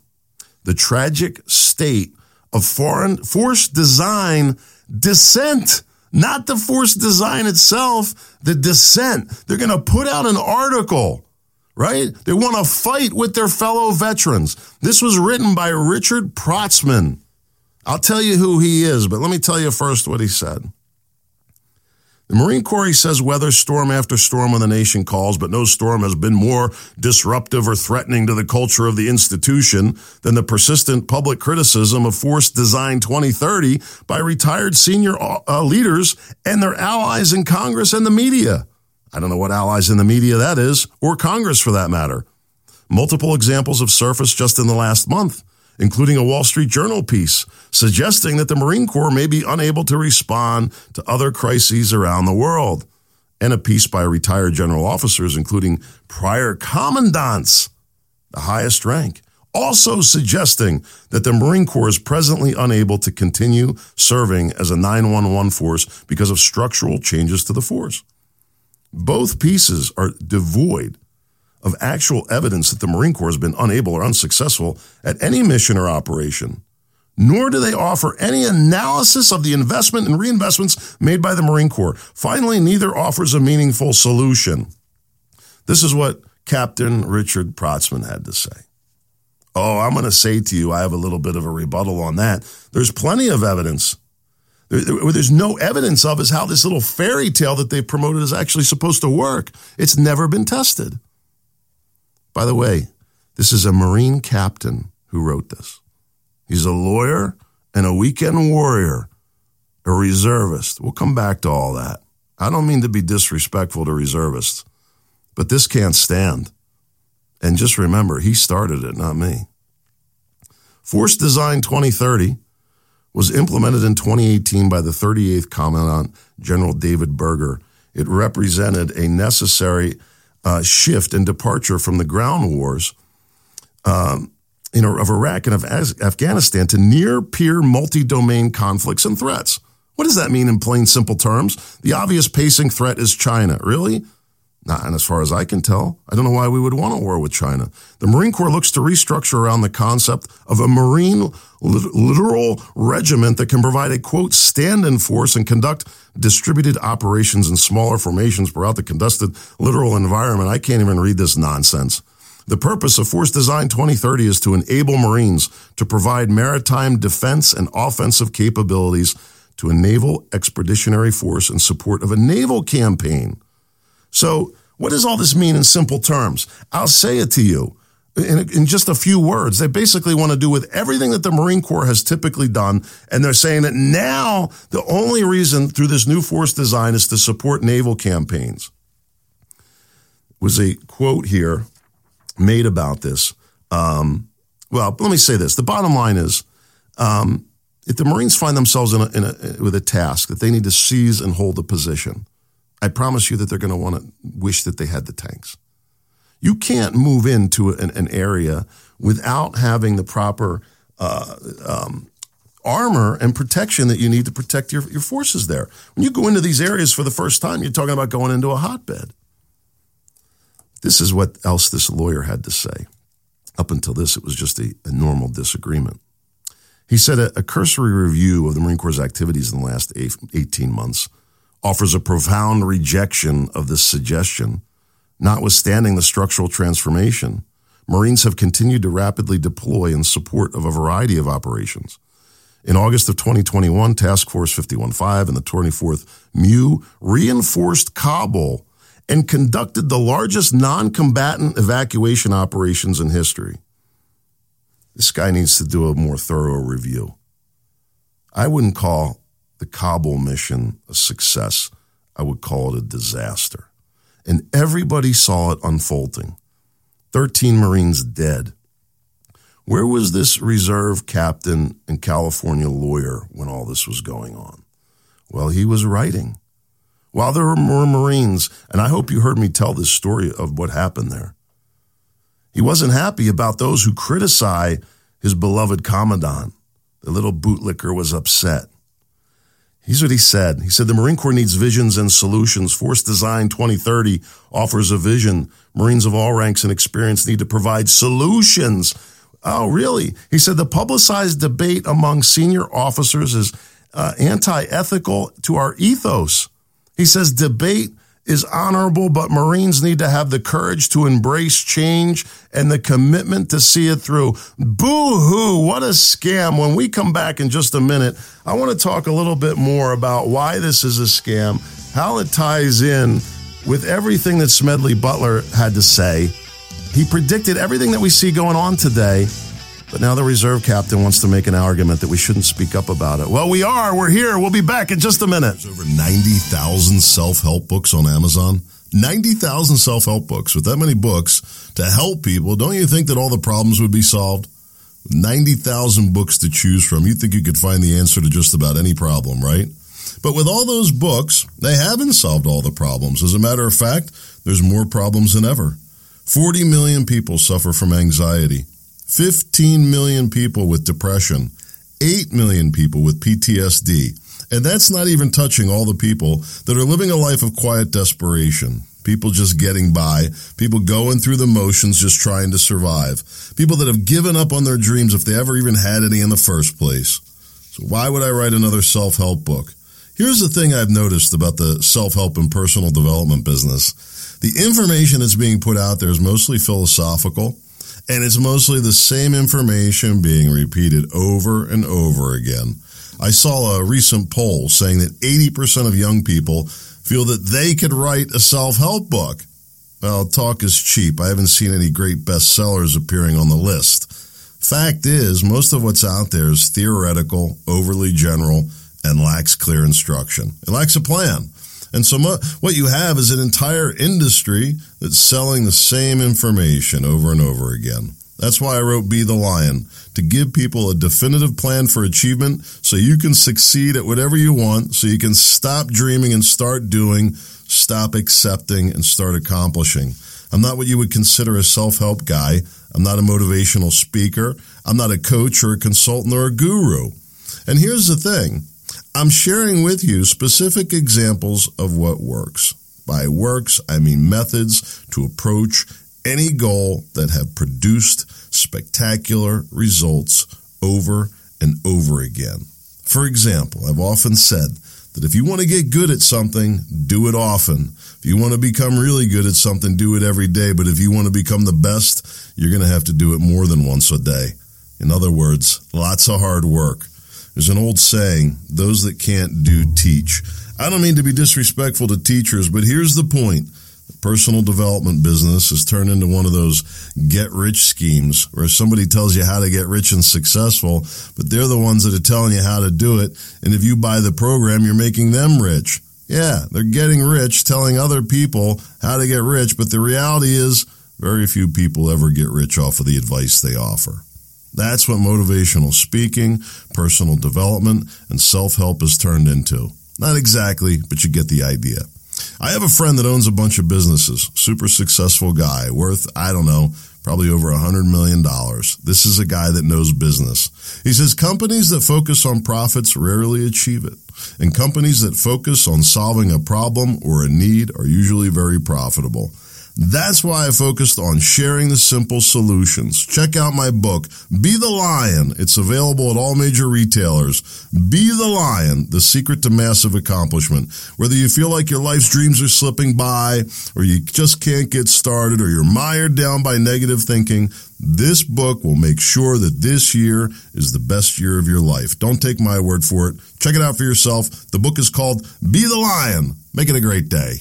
The Tragic State of Foreign Force Design Dissent. Not the force design itself, the dissent. They're going to put out an article. Right? They want to fight with their fellow veterans. This was written by Richard Protzman. I'll tell you who he is, but let me tell you first what he said. The Marine Corps, he says, weathers storm after storm when the nation calls, but no storm has been more disruptive or threatening to the culture of the institution than the persistent public criticism of Force Design twenty thirty by retired senior uh, leaders and their allies in Congress and the media. I don't know what allies in the media that is, or Congress for that matter. Multiple examples have surfaced just in the last month, including a Wall Street Journal piece suggesting that the Marine Corps may be unable to respond to other crises around the world, and a piece by retired general officers, including prior commandants, the highest rank, also suggesting that the Marine Corps is presently unable to continue serving as a nine one one force because of structural changes to the force. Both pieces are devoid of actual evidence that the Marine Corps has been unable or unsuccessful at any mission or operation, nor do they offer any analysis of the investment and reinvestments made by the Marine Corps. Finally, neither offers a meaningful solution. This is what Captain Richard Protzman had to say. Oh, I'm going to say to you, I have a little bit of a rebuttal on that. There's plenty of evidence. There's no evidence of is how this little fairy tale that they promoted is actually supposed to work. It's never been tested. By the way, this is a Marine captain who wrote this. He's a lawyer and a weekend warrior, a reservist. We'll come back to all that. I don't mean to be disrespectful to reservists, but this can't stand. And just remember, he started it, not me. Force Design twenty thirty was implemented in twenty eighteen by the thirty-eighth Commandant, General David Berger. It represented a necessary uh, shift and departure from the ground wars um, in, of Iraq and of Afghanistan to near-peer multi-domain conflicts and threats. What does that mean in plain, simple terms? The obvious pacing threat is China. Really? Nah, and as far as I can tell, I don't know why we would want a war with China. The Marine Corps looks to restructure around the concept of a Marine literal regiment that can provide a, quote, stand-in force and conduct distributed operations in smaller formations throughout the contested literal environment. I can't even read this nonsense. The purpose of Force Design twenty thirty is to enable Marines to provide maritime defense and offensive capabilities to a naval expeditionary force in support of a naval campaign. So what does all this mean in simple terms? I'll say it to you in, in just a few words. They basically want to do with everything that the Marine Corps has typically done, and they're saying that now the only reason through this new force design is to support naval campaigns. It was a quote here made about this. Um, well, let me say this. The bottom line is um, if the Marines find themselves in a, in a, with a task that they need to seize and hold a position, I promise you that they're going to want to wish that they had the tanks. You can't move into an, an area without having the proper uh, um, armor and protection that you need to protect your, your forces there. When you go into these areas for the first time, you're talking about going into a hotbed. This is what else this lawyer had to say. Up until this, it was just a, a normal disagreement. He said a, a cursory review of the Marine Corps' activities in the last eighteen months offers a profound rejection of this suggestion. Notwithstanding the structural transformation, Marines have continued to rapidly deploy in support of a variety of operations. In August of twenty twenty-one, Task Force fifty-one five and the twenty-fourth M E U reinforced Kabul and conducted the largest non-combatant evacuation operations in history. This guy needs to do a more thorough review. I wouldn't call the Kabul mission a success. I would call it a disaster. And everybody saw it unfolding. thirteen Marines dead. Where was this reserve captain and California lawyer when all this was going on? Well, he was writing. while there were more Marines, and I hope you heard me tell this story of what happened there. He wasn't happy about those who criticize his beloved commandant. The little bootlicker was upset. Here's what he said. He said, the Marine Corps needs visions and solutions. Force Design twenty thirty offers a vision. Marines of all ranks and experience need to provide solutions. Oh, really? He said, the publicized debate among senior officers is uh, anti-ethical to our ethos. He says, debate is honorable, but Marines need to have the courage to embrace change and the commitment to see it through. Boo-hoo, what a scam. When we come back in just a minute, I want to talk a little bit more about why this is a scam, how it ties in with everything that Smedley Butler had to say. He predicted everything that we see going on today, but now the reserve captain wants to make an argument that we shouldn't speak up about it. Well, we are. We're here. We'll be back in just a minute. There's over ninety thousand self-help books on Amazon. ninety thousand self-help books. With that many books to help people, don't you think that all the problems would be solved? ninety thousand books to choose from. You'd think you could find the answer to just about any problem, right? But with all those books, they haven't solved all the problems. As a matter of fact, there's more problems than ever. forty million people suffer from anxiety. fifteen million people with depression, eight million people with P T S D, and that's not even touching all the people that are living a life of quiet desperation, people just getting by, people going through the motions just trying to survive, people that have given up on their dreams if they ever even had any in the first place. So why would I write another self-help book? Here's the thing I've noticed about the self-help and personal development business. The information that's being put out there is mostly philosophical, and it's mostly the same information being repeated over and over again. I saw a recent poll saying that eighty percent of young people feel that they could write a self-help book. Well, talk is cheap. I haven't seen any great bestsellers appearing on the list. Fact is, most of what's out there is theoretical, overly general, and lacks clear instruction. It lacks a plan. And so what you have is an entire industry that's selling the same information over and over again. That's why I wrote Be the Lion, to give people a definitive plan for achievement so you can succeed at whatever you want, so you can stop dreaming and start doing, stop accepting and start accomplishing. I'm not what you would consider a self-help guy. I'm not a motivational speaker. I'm not a coach or a consultant or a guru. And here's the thing. I'm sharing with you specific examples of what works. By works, I mean methods to approach any goal that have produced spectacular results over and over again. For example, I've often said that if you want to get good at something, do it often. If you want to become really good at something, do it every day. But if you want to become the best, you're going to have to do it more than once a day. In other words, lots of hard work. There's an old saying, those that can't do, teach. I don't mean to be disrespectful to teachers, but here's the point. The personal development business has turned into one of those get-rich schemes where somebody tells you how to get rich and successful, but they're the ones that are telling you how to do it, and if you buy the program, you're making them rich. Yeah, they're getting rich, telling other people how to get rich, but the reality is very few people ever get rich off of the advice they offer. That's what motivational speaking, personal development, and self-help is turned into. Not exactly, but you get the idea. I have a friend that owns a bunch of businesses, super successful guy, worth, I don't know, probably over one hundred million dollars. This is a guy that knows business. He says companies that focus on profits rarely achieve it, and companies that focus on solving a problem or a need are usually very profitable. That's why I focused on sharing the simple solutions. Check out my book, Be the Lion. It's available at all major retailers. Be the Lion, The Secret to Massive Accomplishment. Whether you feel like your life's dreams are slipping by, or you just can't get started, or you're mired down by negative thinking, this book will make sure that this year is the best year of your life. Don't take my word for it. Check it out for yourself. The book is called Be the Lion. Make it a great day.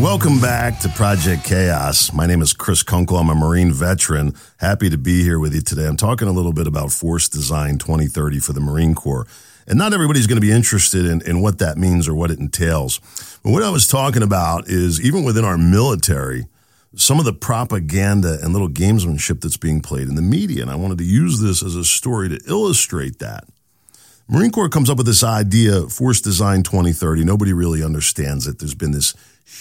Welcome back to Project Chaos. My name is Chris Kunkel. I'm a Marine veteran. Happy to be here with you today. I'm talking a little bit about Force Design twenty thirty for the Marine Corps. And not everybody's going to be interested in, in what that means or what it entails. But what I was talking about is even within our military, some of the propaganda and little gamesmanship that's being played in the media. And I wanted to use this as a story to illustrate that. Marine Corps comes up with this idea, Force Design twenty thirty. Nobody really understands it. There's been this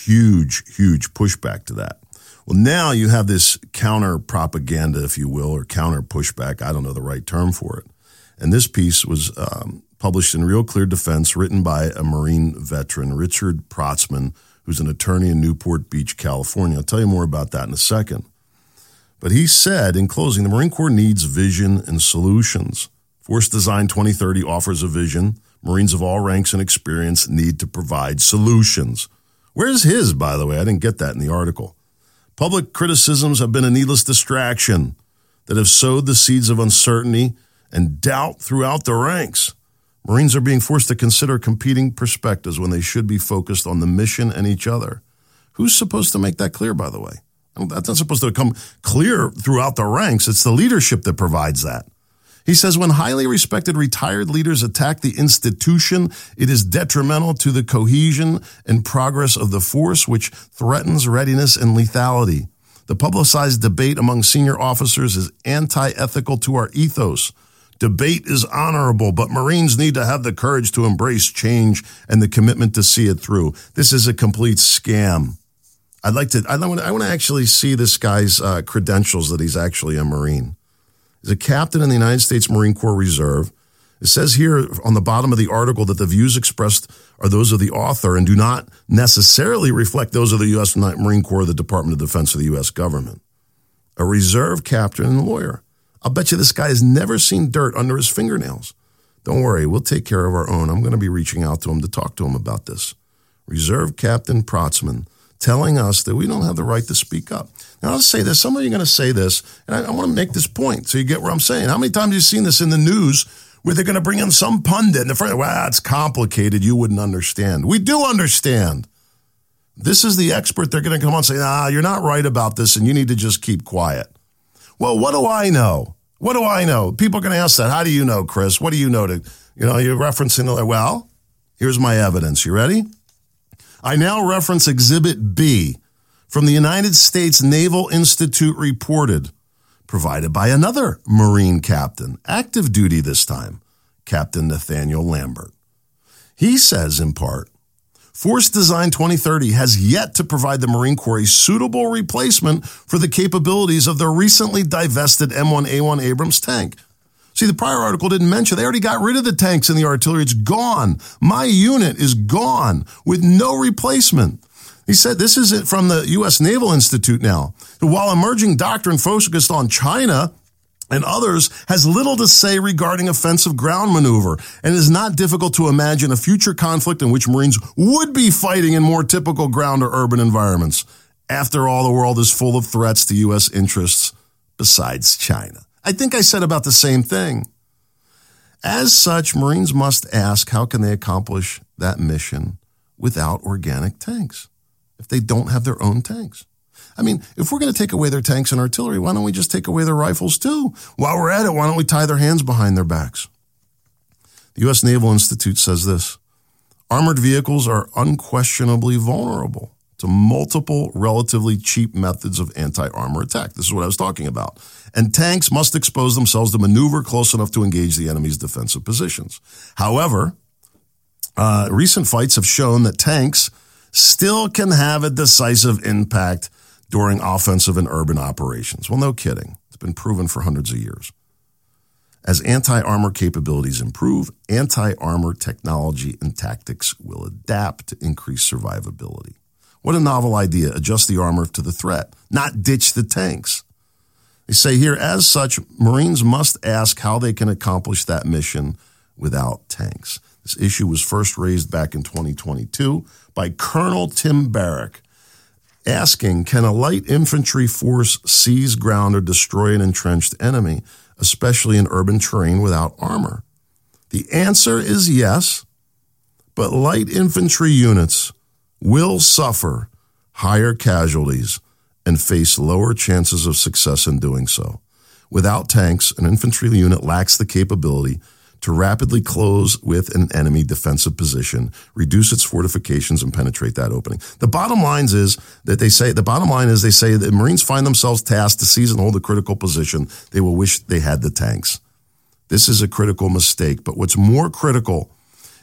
huge, huge pushback to that. Well, now you have this counter propaganda, if you will, or counter pushback. I don't know the right term for it. And this piece was um, published in Real Clear Defense, written by a Marine veteran, Richard Protzman, who's an attorney in Newport Beach, California. I'll tell you more about that in a second. But he said, in closing, the Marine Corps needs vision and solutions. Force Design twenty thirty offers a vision. Marines of all ranks and experience need to provide solutions. Where's his, by the way? I didn't get that in the article. Public criticisms have been a needless distraction that have sowed the seeds of uncertainty and doubt throughout the ranks. Marines are being forced to consider competing perspectives when they should be focused on the mission and each other. Who's supposed to make that clear, by the way? That's not supposed to come clear throughout the ranks. It's the leadership that provides that. He says, when highly respected retired leaders attack the institution, it is detrimental to the cohesion and progress of the force, which threatens readiness and lethality. The publicized debate among senior officers is anti-ethical to our ethos. Debate is honorable, but Marines need to have the courage to embrace change and the commitment to see it through. This is a complete scam. I'd like to, I want to, I want to actually see this guy's uh, credentials that he's actually a Marine. He's a captain in the United States Marine Corps Reserve. It says here on the bottom of the article that the views expressed are those of the author and do not necessarily reflect those of the U S Marine Corps, the Department of Defense, or the U S government. A reserve captain and lawyer. I'll bet you this guy has never seen dirt under his fingernails. Don't worry, we'll take care of our own. I'm going to be reaching out to him to talk to him about this. Reserve Captain Protzman telling us that we don't have the right to speak up. Now, I'll say this. Some of you are going to say this, and I, I want to make this point so you get where I'm saying. How many times have you seen this in the news where they're going to bring in some pundit and the friend, well, it's complicated. You wouldn't understand. We do understand. This is the expert. They're going to come on and say, nah, you're not right about this, and you need to just keep quiet. Well, what do I know? What do I know? People are going to ask that. How do you know, Chris? What do you know? To, you know, you're referencing, the, well, here's my evidence. You ready? I now reference Exhibit B from the United States Naval Institute reported, provided by another Marine captain, active duty this time, Captain Nathaniel Lambert. He says, in part, Force Design twenty thirty has yet to provide the Marine Corps a suitable replacement for the capabilities of their recently divested M one A one Abrams tank. See, the prior article didn't mention they already got rid of the tanks and the artillery. It's gone. My unit is gone with no replacement. He said this is it from the U S Naval Institute now. While emerging doctrine focused on China and others has little to say regarding offensive ground maneuver, and it is not difficult to imagine a future conflict in which Marines would be fighting in more typical ground or urban environments. After all, the world is full of threats to U S interests besides China. I think I said about the same thing. As such, Marines must ask, how can they accomplish that mission without organic tanks if they don't have their own tanks? I mean, if we're going to take away their tanks and artillery, why don't we just take away their rifles too? While we're at it, why don't we tie their hands behind their backs? The U S Naval Institute says this. Armored vehicles are unquestionably vulnerable to multiple relatively cheap methods of anti-armor attack. This is what I was talking about. And tanks must expose themselves to maneuver close enough to engage the enemy's defensive positions. However, uh, recent fights have shown that tanks still can have a decisive impact during offensive and urban operations. Well, no kidding. It's been proven for hundreds of years. As anti-armor capabilities improve, anti-armor technology and tactics will adapt to increase survivability. What a novel idea. Adjust the armor to the threat, not ditch the tanks. They say here, as such, Marines must ask how they can accomplish that mission without tanks. This issue was first raised back in twenty twenty-two by Colonel Tim Barrick, asking, can a light infantry force seize ground or destroy an entrenched enemy, especially in urban terrain without armor? The answer is yes, but light infantry units will suffer higher casualties and face lower chances of success in doing so. Without tanks, an infantry unit lacks the capability to rapidly close with an enemy defensive position, reduce its fortifications, and penetrate that opening. The bottom line is that they say, the bottom line is they say that Marines find themselves tasked to seize and hold a critical position. They will wish they had the tanks. This is a critical mistake, but what's more critical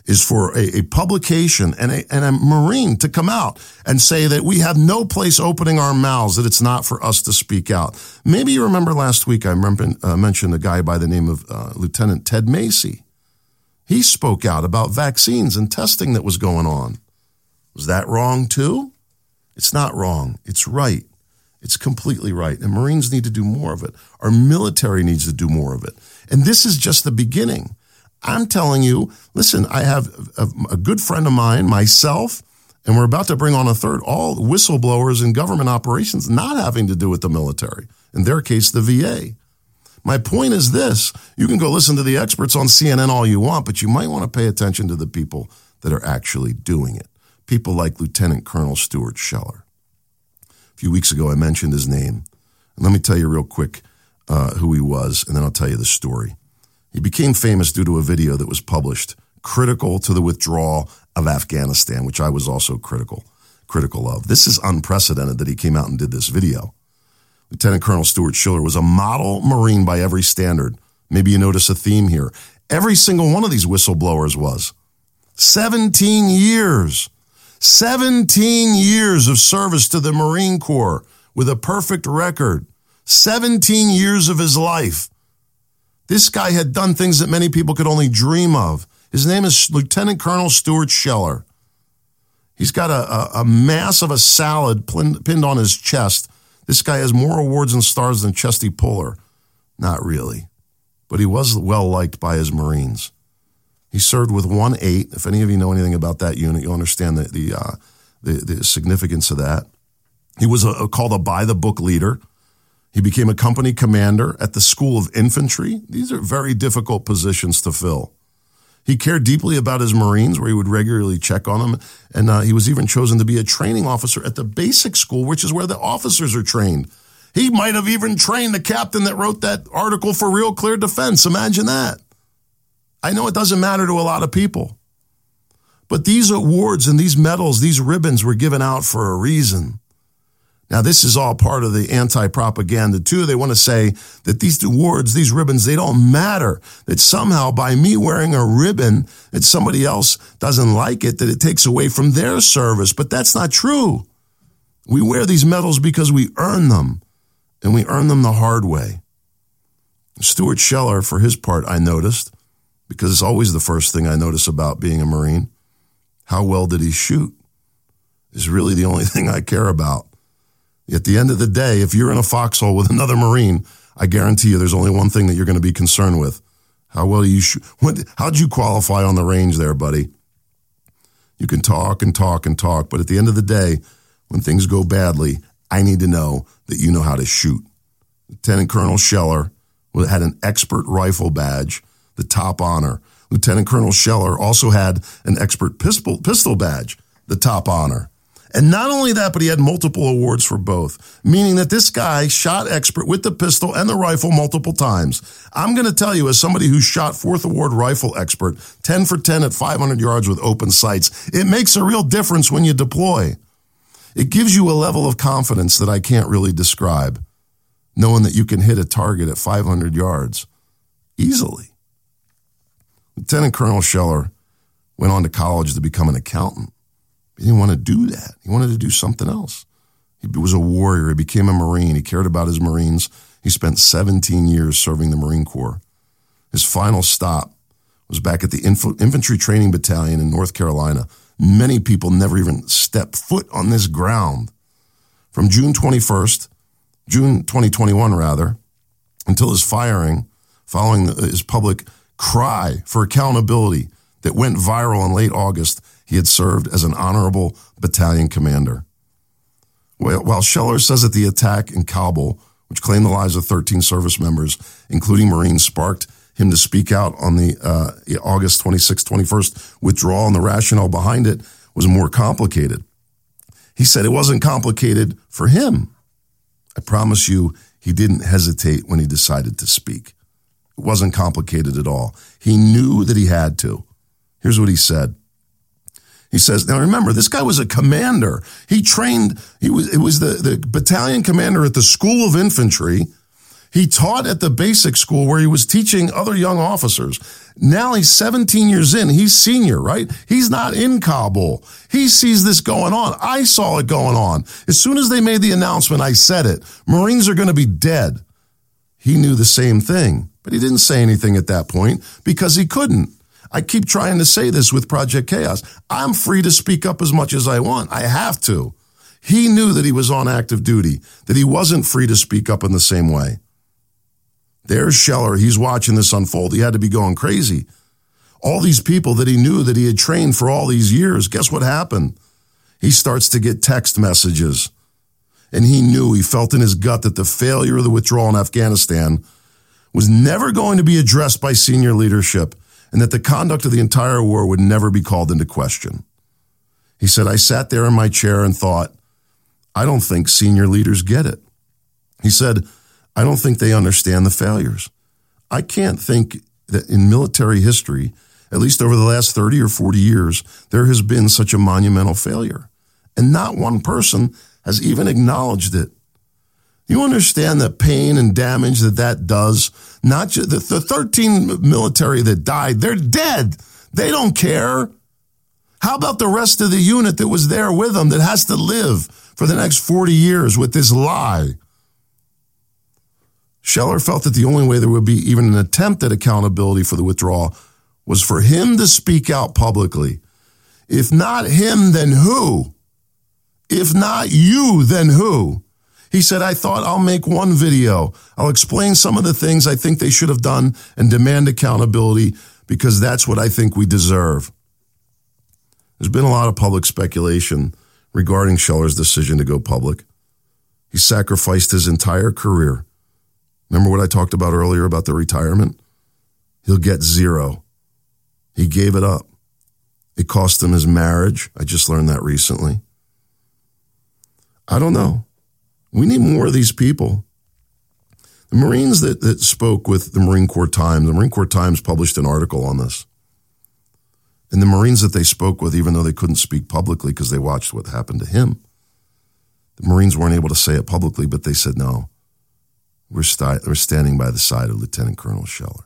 is for a, a publication and a, and a Marine to come out and say that we have no place opening our mouths, that it's not for us to speak out. Maybe you remember last week I remember, uh, mentioned a guy by the name of uh, Lieutenant Ted Macy. He spoke out about vaccines and testing that was going on. Was that wrong too? It's not wrong. It's right. It's completely right. And Marines need to do more of it. Our military needs to do more of it. And this is just the beginning. I'm telling you, listen, I have a, a good friend of mine, myself, and we're about to bring on a third, all whistleblowers in government operations not having to do with the military, in their case, the V A. My point is this. You can go listen to the experts on C N N all you want, but you might want to pay attention to the people that are actually doing it, people like Lieutenant Colonel Stuart Scheller. A few weeks ago, I mentioned his name. And let me tell you real quick uh, who he was, and then I'll tell you the story. He became famous due to a video that was published critical to the withdrawal of Afghanistan, which I was also critical critical of. This is unprecedented that he came out and did this video. Lieutenant Colonel Stuart Scheller was a model Marine by every standard. Maybe you notice a theme here. Every single one of these whistleblowers was. seventeen years. seventeen years of service to the Marine Corps with a perfect record. seventeen years of his life. This guy had done things that many people could only dream of. His name is Lieutenant Colonel Stuart Scheller. He's got a, a, a mass of a salad pinned on his chest. This guy has more awards and stars than Chesty Puller. Not really. But he was well-liked by his Marines. He served with one eight. If any of you know anything about that unit, you'll understand the the, uh, the, the significance of that. He was a, a, called a by-the-book leader. He became a company commander at the School of Infantry. These are very difficult positions to fill. He cared deeply about his Marines, where he would regularly check on them. And uh, he was even chosen to be a training officer at the basic school, which is where the officers are trained. He might have even trained the captain that wrote that article for Real Clear Defense. Imagine that. I know it doesn't matter to a lot of people. But these awards and these medals, these ribbons were given out for a reason. Now, this is all part of the anti-propaganda, too. They want to say that these awards, these ribbons, they don't matter. That somehow by me wearing a ribbon, that somebody else doesn't like it, that it takes away from their service. But that's not true. We wear these medals because we earn them, and we earn them the hard way. Stuart Scheller, for his part, I noticed, because it's always the first thing I notice about being a Marine, how well did he shoot is really the only thing I care about. At the end of the day, if you're in a foxhole with another Marine, I guarantee you there's only one thing that you're going to be concerned with. How well you shoot. How'd you qualify on the range there, buddy? You can talk and talk and talk, but at the end of the day, when things go badly, I need to know that you know how to shoot. Lieutenant Colonel Scheller had an expert rifle badge, the top honor. Lieutenant Colonel Scheller also had an expert pistol, pistol badge, the top honor. And not only that, but he had multiple awards for both, meaning that this guy shot expert with the pistol and the rifle multiple times. I'm going to tell you, as somebody who shot fourth award rifle expert, ten for ten at five hundred yards with open sights, it makes a real difference when you deploy. It gives you a level of confidence that I can't really describe, knowing that you can hit a target at five hundred yards easily. Lieutenant Colonel Scheller went on to college to become an accountant. He didn't want to do that. He wanted to do something else. He was a warrior. He became a Marine. He cared about his Marines. He spent seventeen years serving the Marine Corps. His final stop was back at the Inf- Infantry Training Battalion in North Carolina. Many people never even stepped foot on this ground. From June twenty-first, June twenty twenty-one rather, until his firing, following the, his public cry for accountability that went viral in late August, he had served as an honorable battalion commander. While Scheller says that the attack in Kabul, which claimed the lives of thirteen service members, including Marines, sparked him to speak out on the uh, August twenty-sixth, twenty-first withdrawal, and the rationale behind it was more complicated. He said it wasn't complicated for him. I promise you, he didn't hesitate when he decided to speak. It wasn't complicated at all. He knew that he had to. Here's what he said. He says, now remember, this guy was a commander. He trained, he was, it was the, the battalion commander at the School of Infantry. He taught at the basic school where he was teaching other young officers. Now he's seventeen years in. He's senior, right? He's not in Kabul. He sees this going on. I saw it going on. As soon as they made the announcement, I said it. Marines are going to be dead. He knew the same thing, but he didn't say anything at that point because he couldn't. I keep trying to say this with Project Chaos. I'm free to speak up as much as I want. I have to. He knew that he was on active duty, that he wasn't free to speak up in the same way. There's Scheller. He's watching this unfold. He had to be going crazy. All these people that he knew that he had trained for all these years, guess what happened? He starts to get text messages. And he knew, he felt in his gut that the failure of the withdrawal in Afghanistan was never going to be addressed by senior leadership, and that the conduct of the entire war would never be called into question. He said, I sat there in my chair and thought, I don't think senior leaders get it. He said, I don't think they understand the failures. I can't think that in military history, at least over the last thirty or forty years, there has been such a monumental failure. And not one person has even acknowledged it. You understand the pain and damage that that does? Not just the, the thirteen military that died, they're dead. They don't care. How about the rest of the unit that was there with them that has to live for the next forty years with this lie? Scheller felt that the only way there would be even an attempt at accountability for the withdrawal was for him to speak out publicly. If not him, then who? If not you, then who? He said, I thought I'll make one video. I'll explain some of the things I think they should have done and demand accountability because that's what I think we deserve. There's been a lot of public speculation regarding Scheller's decision to go public. He sacrificed his entire career. Remember what I talked about earlier about the retirement? He'll get zero. He gave it up. It cost him his marriage. I just learned that recently. I don't know. We need more of these people. The Marines that, that spoke with the Marine Corps Times, the Marine Corps Times published an article on this. And the Marines that they spoke with, even though they couldn't speak publicly because they watched what happened to him, the Marines weren't able to say it publicly, but they said, no, we're, st- we're standing by the side of Lieutenant Colonel Scheller.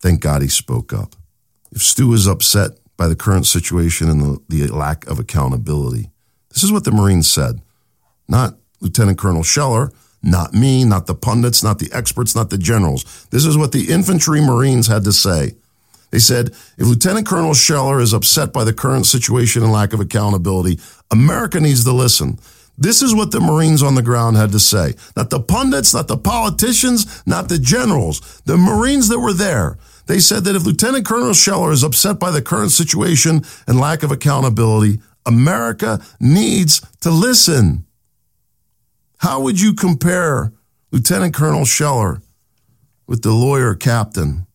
Thank God he spoke up. If Stu is upset by the current situation and the, the lack of accountability, this is what the Marines said, not Lieutenant Colonel Scheller, not me, not the pundits, not the experts, not the generals. This is what the infantry Marines had to say. They said, if Lieutenant Colonel Scheller is upset by the current situation and lack of accountability, America needs to listen. This is what the Marines on the ground had to say. Not the pundits, not the politicians, not the generals. The Marines that were there, they said that if Lieutenant Colonel Scheller is upset by the current situation and lack of accountability, America needs to listen. How would you compare Lieutenant Colonel Scheller with the lawyer captain,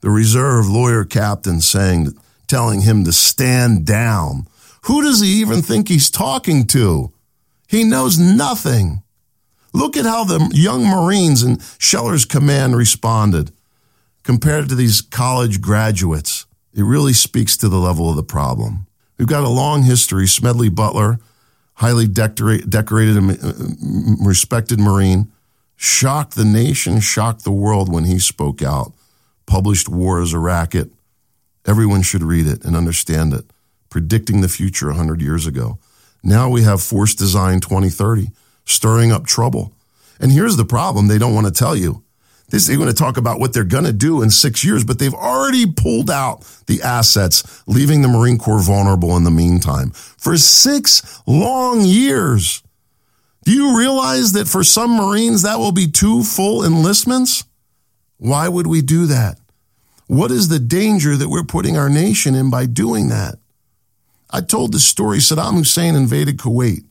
the reserve lawyer captain saying, telling him to stand down? Who does he even think he's talking to? He knows nothing. Look at how the young Marines in Scheller's command responded compared to these college graduates. It really speaks to the level of the problem. We've got a long history. Smedley Butler, highly decorated and respected Marine, shocked the nation, shocked the world when he spoke out, published War is a Racket. Everyone should read it and understand it, predicting the future one hundred years ago. Now we have Force Design twenty thirty, stirring up trouble. And here's the problem they don't want to tell you. This, they want to talk about what they're going to do in six years, but they've already pulled out the assets, leaving the Marine Corps vulnerable in the meantime. For six long years. Do you realize that for some Marines, that will be two full enlistments? Why would we do that? What is the danger that we're putting our nation in by doing that? I told this story. Saddam Hussein invaded Kuwait.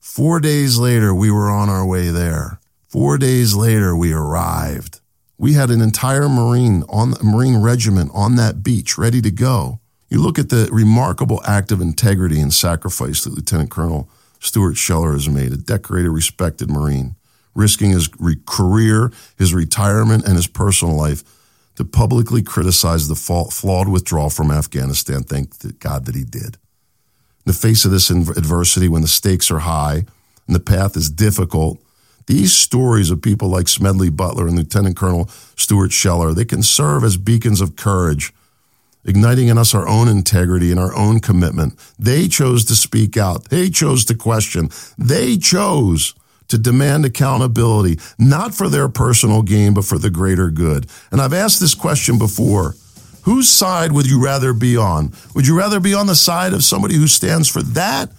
Four days later, we were on our way there. Four days later, we arrived. We had an entire Marine on Marine regiment on that beach ready to go. You look at the remarkable act of integrity and sacrifice that Lieutenant Colonel Stuart Scheller has made, a decorated, respected Marine, risking his re- career, his retirement, and his personal life to publicly criticize the fa- flawed withdrawal from Afghanistan. Thank God that he did. In the face of this in- adversity, when the stakes are high and the path is difficult, these stories of people like Smedley Butler and Lieutenant Colonel Stuart Scheller, they can serve as beacons of courage, igniting in us our own integrity and our own commitment. They chose to speak out. They chose to question. They chose to demand accountability, not for their personal gain, but for the greater good. And I've asked this question before. Whose side would you rather be on? Would you rather be on the side of somebody who stands for that,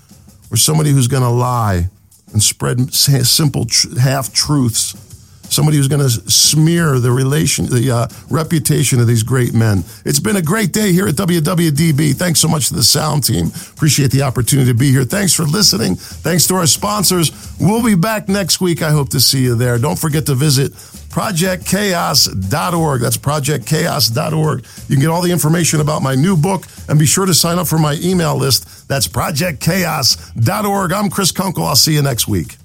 or somebody who's going to lie and spread simple half-truths? Somebody who's going to smear the relation, the uh, reputation of these great men. It's been a great day here at W W D B. Thanks so much to the sound team. Appreciate the opportunity to be here. Thanks for listening. Thanks to our sponsors. We'll be back next week. I hope to see you there. Don't forget to visit project chaos dot org. That's project chaos dot org. You can get all the information about my new book, and be sure to sign up for my email list. That's project chaos dot org. I'm Chris Kunkel. I'll see you next week.